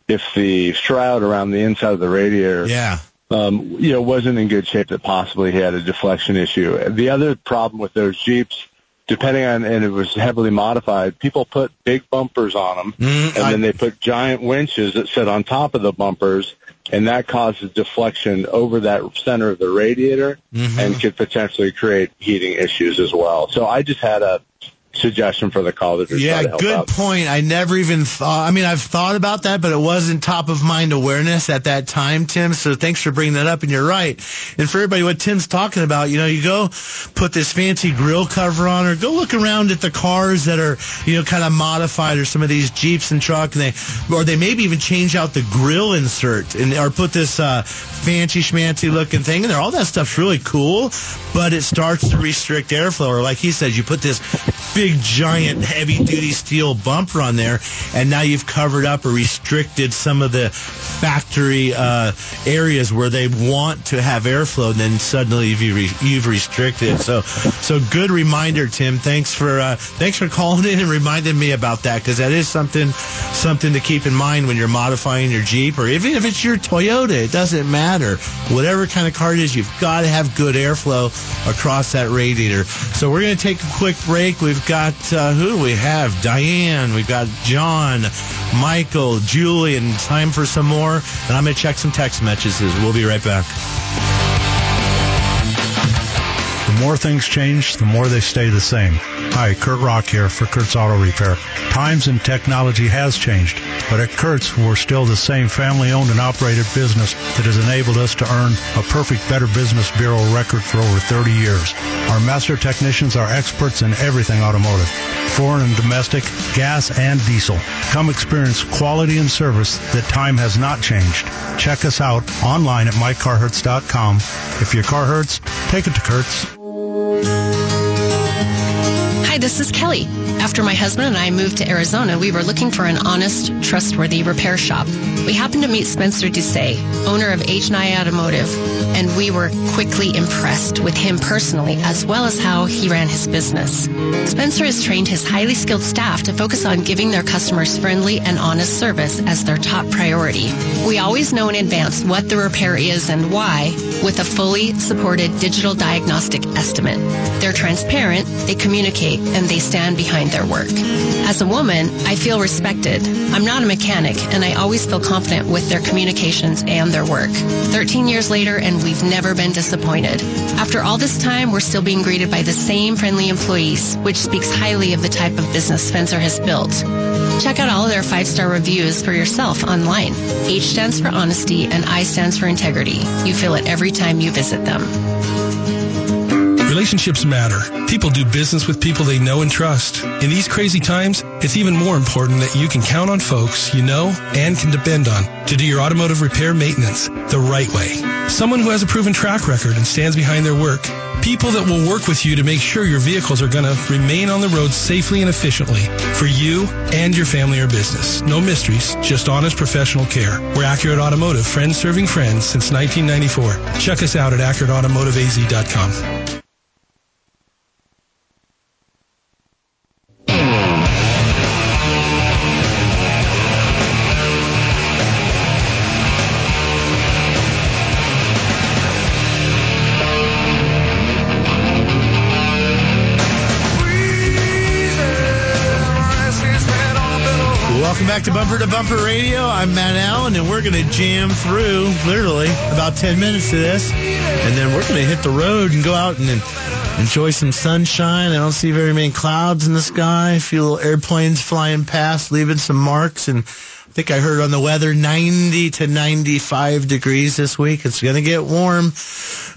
if the shroud around the inside of the radiator yeah. um, you know, wasn't in good shape, that possibly he had a deflection issue. The other problem with those Jeeps, depending on, and it was heavily modified, people put big bumpers on them, mm, and I, then they put giant winches that sit on top of the bumpers, and that causes deflection over that center of the radiator mm-hmm. and could potentially create heating issues as well. So I just had a suggestion for the caller to yeah, try to help good out. Point. I never even thought, I mean, I've thought about that, but it wasn't top of mind awareness at that time, Tim. So thanks for bringing that up, and you're right. And for everybody, what Tim's talking about, you know, you go put this fancy grill cover on, or go look around at the cars that are, you know, kind of modified, or some of these Jeeps and truck, and they, or they maybe even change out the grill insert and or put this uh, fancy schmancy looking thing in there. All that stuff's really cool, but it starts to restrict airflow. Or like he said, you put this big, giant, heavy-duty steel bumper on there, and now you've covered up or restricted some of the factory uh, areas where they want to have airflow, and then suddenly you've, you've restricted it. So, so good reminder, Tim. Thanks for uh, thanks for calling in and reminding me about that, because that is something something to keep in mind when you're modifying your Jeep, or even if it's your Toyota, it doesn't matter. Whatever kind of car it is, you've got to have good airflow across that radiator. So we're going to take a quick break. We've got uh, who we have? Diane. We've got John, Michael, Julian. Time for some more, and I'm going to check some text messages. We'll be right back. More more things change, the more they stay the same. Hi, Kurt Rock here for Kurtz Auto Repair. Times and technology has changed, but at Kurtz, we're still the same family-owned and operated business that has enabled us to earn a perfect Better Business Bureau record for over thirty years. Our master technicians are experts in everything automotive, foreign and domestic, gas and diesel. Come experience quality and service that time has not changed. Check us out online at my car hurts dot com. If your car hurts, take it to Kurtz. Hi, this is Kelly. After my husband and I moved to Arizona, we were looking for an honest, trustworthy repair shop. We happened to meet Spencer Doucet, owner of H and I Automotive, and we were quickly impressed with him personally as well as how he ran his business. Spencer has trained his highly skilled staff to focus on giving their customers friendly and honest service as their top priority. We always know in advance what the repair is and why with a fully supported digital diagnostic estimate. They're transparent, they communicate, and they stand behind their work. As a woman, I feel respected. I'm not a mechanic, and I always feel confident with their communications and their work. thirteen years later, and we've never been disappointed. After all this time, we're still being greeted by the same friendly employees, which speaks highly of the type of business Spencer has built. Check out all of their five-star reviews for yourself online. H stands for honesty, and I stands for integrity. You feel it every time you visit them. Relationships matter. People do business with people they know and trust. In these crazy times, it's even more important that you can count on folks you know and can depend on to do your automotive repair maintenance the right way. Someone who has a proven track record and stands behind their work. People that will work with you to make sure your vehicles are going to remain on the road safely and efficiently for you and your family or business. No mysteries, just honest professional care. We're Accurate Automotive, friends serving friends since nineteen ninety-four. Check us out at accurate automotive A Z dot com. Back to Bumper to Bumper Radio. I'm Matt Allen, and we're going to jam through literally about ten minutes of this, and then we're going to hit the road and go out and, and enjoy some sunshine. I don't see very many clouds in the sky. A few little airplanes flying past, leaving some marks, and I think I heard on the weather ninety to ninety-five degrees this week. It's going to get warm.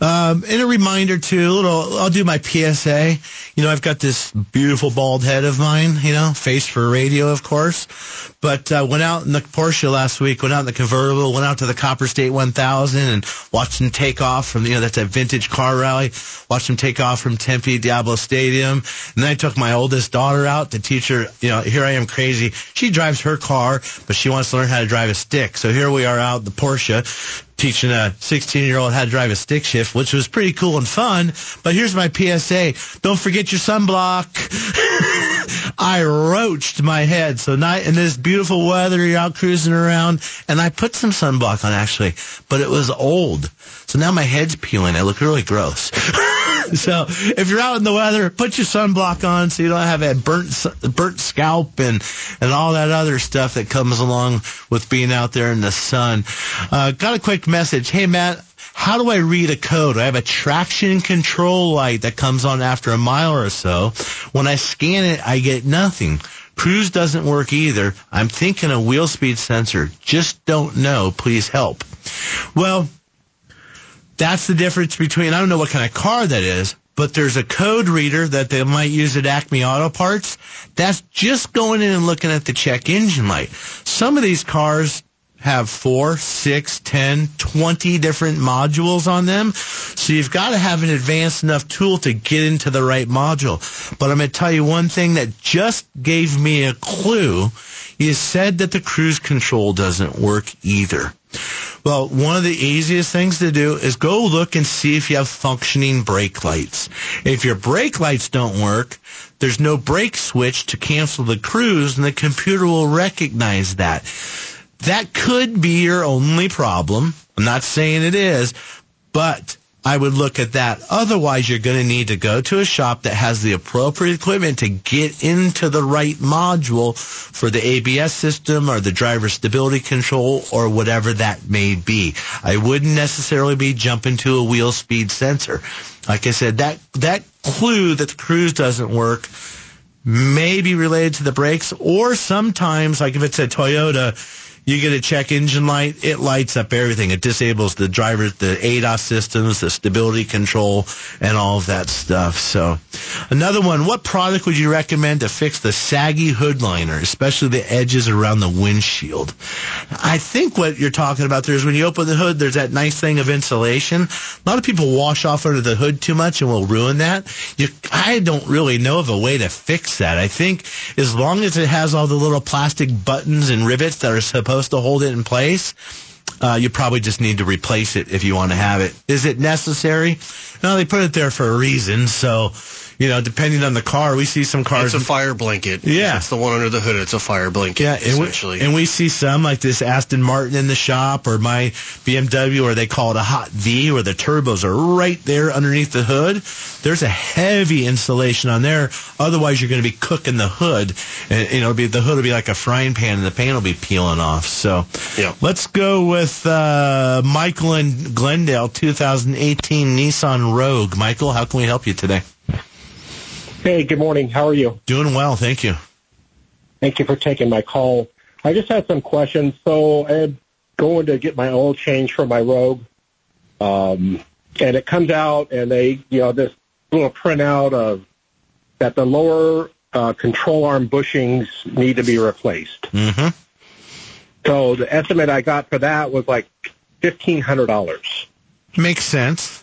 Um, and a reminder, too, a little, I'll do my P S A. You know, I've got this beautiful bald head of mine, you know, face for radio, of course. But uh, went out in the Porsche last week, went out in the convertible, went out to the Copper State one thousand and watched them take off from, you know, that's a vintage car rally. Watched them take off from Tempe Diablo Stadium. And then I took my oldest daughter out to teach her, you know, here I am crazy. She drives her car, but she wants to learn how to drive a stick. So here we are out the Porsche, teaching a sixteen-year-old how to drive a stick shift, which was pretty cool and fun. But here's my P S A. Don't forget your sunblock. I roached my head. So night in this beautiful weather, you're out cruising around, and I put some sunblock on, actually, but it was old. So now my head's peeling. I look really gross. So if you're out in the weather, put your sunblock on so you don't have that burnt burnt scalp and, and all that other stuff that comes along with being out there in the sun. Uh, got a quick message. Hey, Matt, how do I read a code? I have a traction control light that comes on after a mile or so. When I scan it, I get nothing. Cruise doesn't work either. I'm thinking a wheel speed sensor. Just don't know. Please help. Well, that's the difference between, I don't know what kind of car that is, but there's a code reader that they might use at Acme Auto Parts. That's just going in and looking at the check engine light. Some of these cars have four, six, ten, twenty different modules on them. So you've got to have an advanced enough tool to get into the right module. But I'm going to tell you one thing that just gave me a clue. You said that the cruise control doesn't work either. Well, one of the easiest things to do is go look and see if you have functioning brake lights. If your brake lights don't work, there's no brake switch to cancel the cruise, and the computer will recognize that. That could be your only problem. I'm not saying it is, but I would look at that. Otherwise, you're going to need to go to a shop that has the appropriate equipment to get into the right module for the A B S system or the driver stability control or whatever that may be. I wouldn't necessarily be jumping to a wheel speed sensor. Like I said, that that clue that the cruise doesn't work may be related to the brakes, or sometimes, like if it's a Toyota, you get a check engine light, it lights up everything. It disables the driver, the A D A S systems, the stability control, and all of that stuff. So another one, what product would you recommend to fix the saggy hood liner, especially the edges around the windshield? I think what you're talking about there is when you open the hood, there's that nice thing of insulation. A lot of people wash off under the hood too much and will ruin that. You, I don't really know of a way to fix that. I think as long as it has all the little plastic buttons and rivets that are supposed to hold it in place, uh, you probably just need to replace it if you want to have it. Is it necessary? No, they put it there for a reason. So, you know, depending on the car, we see some cars. It's a fire blanket. Yeah. It's the one under the hood. It's a fire blanket, yeah, and essentially. We, and we see some, like this Aston Martin in the shop or my B M W, or they call it a hot V, where the turbos are right there underneath the hood. There's a heavy insulation on there. Otherwise, you're going to be cooking the hood. And, you know, it'll be, the hood will be like a frying pan, and the pan will be peeling off. So yeah. Let's go with uh, Michael in Glendale, two thousand eighteen Nissan Rogue. Michael, how can we help you today? Hey, good morning. How are you? Doing well, thank you. Thank you for taking my call. I just had some questions. So I'm going to get my oil changed for my Rogue, um, and it comes out, and they, you know, this little printout of that the lower uh, control arm bushings need to be replaced. Mm-hmm. So the estimate I got for that was like fifteen hundred dollars. Makes sense.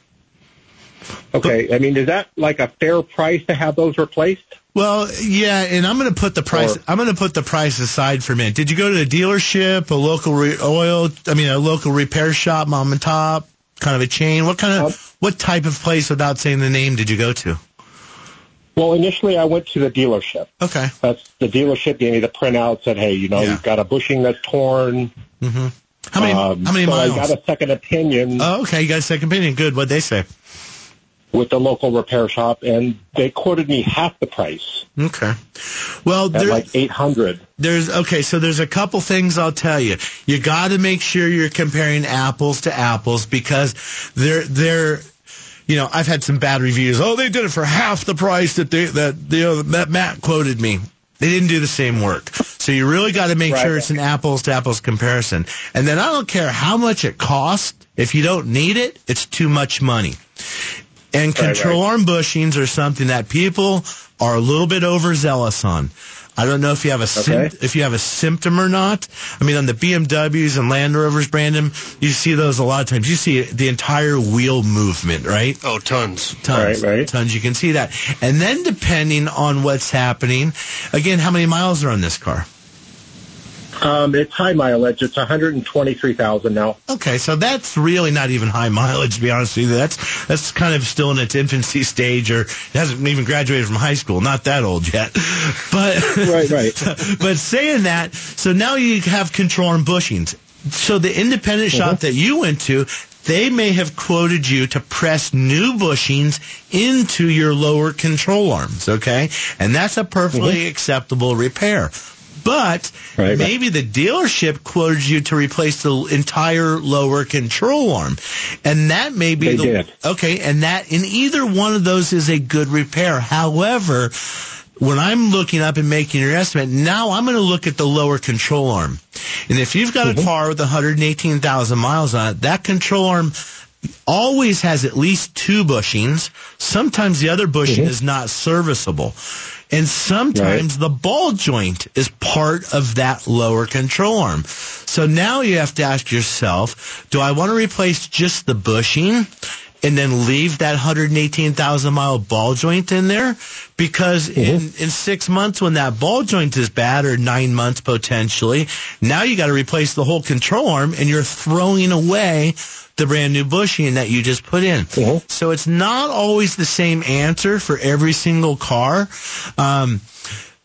Okay, I mean, is that like a fair price to have those replaced? Well, yeah, and I'm going to put the price. Or, I'm going to put the price aside for a minute. Did you go to a dealership, a local re- oil? I mean, a local repair shop, mom and pop, kind of a chain. What kind of, uh, what type of place, without saying the name, did you go to? Well, initially, I went to the dealership. Okay, that's the dealership gave me the printout. Said, hey, you know, yeah. You've got a bushing that's torn. Mm-hmm. How many? Um, how many so miles? I got a second opinion. Oh, okay, you got a second opinion. Good. What'd they say? With the local repair shop, and they quoted me half the price. Okay. Well, there's like eight hundred. There's okay, so there's a couple things I'll tell you. You got to make sure you're comparing apples to apples, because they're they're you know, I've had some bad reviews. Oh, they did it for half the price that they that you know, that Matt quoted me. They didn't do the same work. So you really got to make right. sure it's an apples to apples comparison. And then I don't care how much it costs, if you don't need it, it's too much money. And control right, right. arm bushings are something that people are a little bit overzealous on. I don't know if you have a okay. sim- if you have a symptom or not. I mean, on the B M Ws and Land Rovers, Brandon, you see those a lot of times. You see the entire wheel movement, right? Oh, tons. Tons. Right, right. Tons. You can see that. And then depending on what's happening, again, how many miles are on this car? Um, it's high mileage. It's one hundred twenty-three thousand now. Okay, so that's really not even high mileage, to be honest with you. That's that's kind of still in its infancy stage, or it hasn't even graduated from high school. Not that old yet. But right, right. But saying that, so now you have control arm bushings. So the independent mm-hmm. shop that you went to, they may have quoted you to press new bushings into your lower control arms, okay? And that's a perfectly mm-hmm. acceptable repair. But right, maybe right. the dealership quoted you to replace the entire lower control arm. And that may be they the did. Okay, and that in either one of those is a good repair. However, when I'm looking up and making your estimate, now I'm going to look at the lower control arm. And if you've got mm-hmm. a car with one hundred eighteen thousand miles on it, that control arm always has at least two bushings. Sometimes the other bushing mm-hmm. is not serviceable. And sometimes right. the ball joint is part of that lower control arm. So now you have to ask yourself, do I want to replace just the bushing and then leave that one hundred eighteen thousand mile ball joint in there? Because mm-hmm. in, in six months when that ball joint is bad, or nine months potentially, now you got to replace the whole control arm, and you're throwing away the brand new bushing that you just put in. Mm-hmm. So it's not always the same answer for every single car. Um,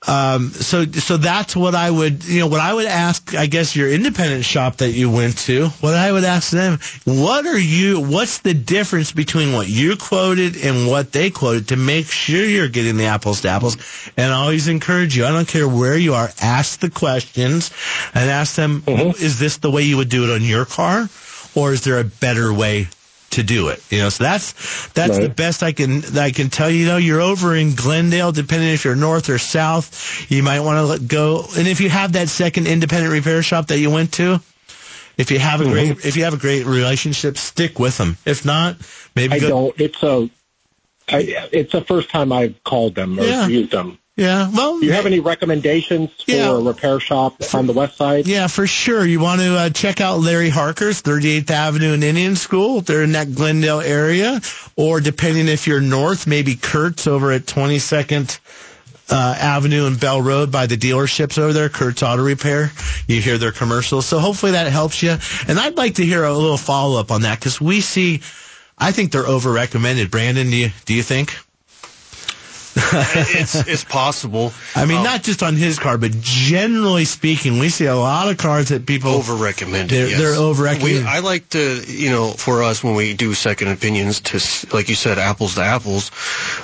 Um, so, so that's what I would, you know, what I would ask, I guess, your independent shop that you went to, what I would ask them, what are you, what's the difference between what you quoted and what they quoted to make sure you're getting the apples to apples? And I always encourage you, I don't care where you are, ask the questions and ask them, mm-hmm. is this the way you would do it on your car, or is there a better way to do it? You know, so that's that's right. the best I can I can tell you. You know, you're over in Glendale, depending if you're north or south, you might want to let go. And if you have that second independent repair shop that you went to, if you have a mm-hmm. great if you have a great relationship, stick with them. If not, maybe I go, don't. It's a I, it's the first time I've called them or yeah. used them. Yeah, well... Do you have any recommendations for yeah. a repair shop on the west side? Yeah, for sure. You want to uh, check out Larry Harker's, thirty-eighth Avenue and Indian School. They're in that Glendale area. Or depending if you're north, maybe Kurtz over at twenty-second uh, Avenue and Bell Road by the dealerships over there, Kurtz Auto Repair. You hear their commercials. So hopefully that helps you. And I'd like to hear a little follow-up on that, because we see... I think they're over-recommended. Brandon, do you, do you think? it's it's possible. I mean, um, not just on his car, but generally speaking, we see a lot of cars that people over recommend. They're, yes. they're over recommended. I like to, you know, for us when we do second opinions, to like you said, apples to apples.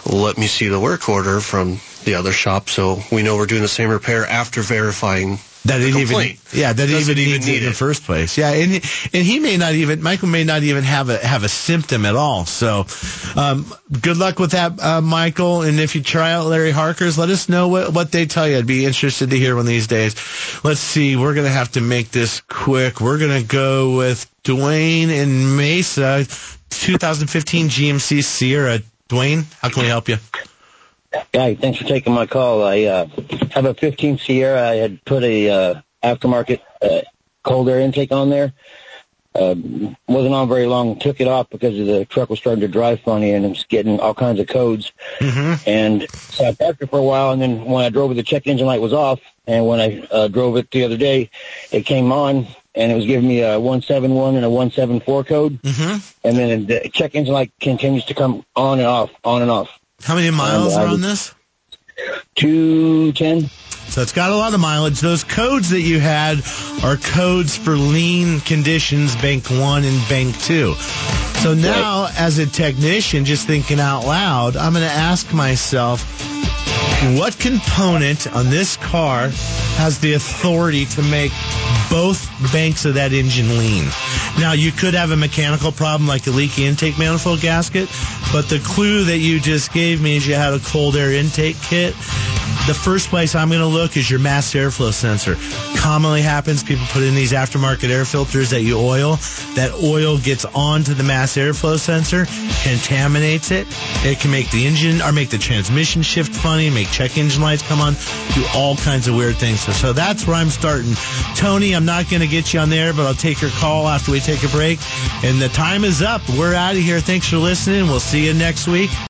Let me see the work order from the other shop, so we know we're doing the same repair after verifying. That didn't even, yeah, that even needs it in the first place. Yeah, and and he may not even, Michael may not even have a have a symptom at all. So, um, good luck with that, uh, Michael. And if you try out Larry Harker's, let us know what what they tell you. I'd be interested to hear one of these days. Let's see, we're gonna have to make this quick. We're gonna go with Dwayne in Mesa, twenty fifteen G M C Sierra. Dwayne, how can we help you? Hi, thanks for taking my call. I uh, have a fifteen Sierra. I had put a uh, aftermarket uh, cold air intake on there. Um, wasn't on very long. Took it off because the truck was starting to drive funny and it was getting all kinds of codes. Mm-hmm. And so I parked it for a while, and then when I drove it, the check engine light was off. And when I uh, drove it the other day, it came on, and it was giving me a one seven one and a one seven four code. Mm-hmm. And then the check engine light continues to come on and off, on and off. How many miles um, are on this? two ten. So it's got a lot of mileage. Those codes that you had are codes for lean conditions, bank one and bank two. So now, right. as a technician, just thinking out loud, I'm going to ask myself, what component on this car has the authority to make both banks of that engine lean? Now, you could have a mechanical problem like a leaky intake manifold gasket, but the clue that you just gave me is you had a cold air intake kit. The first place I'm going to look is your mass airflow sensor. Commonly happens, people put in these aftermarket air filters that you oil. That oil gets onto the mass airflow sensor, contaminates it. It can make the engine or make the transmission shift funny, make check engine lights come on, do all kinds of weird things. So, so that's where I'm starting. Tony, I'm not going to get you on there, but I'll take your call after we take a break. And the time is up. We're out of here. Thanks for listening. We'll see you next week.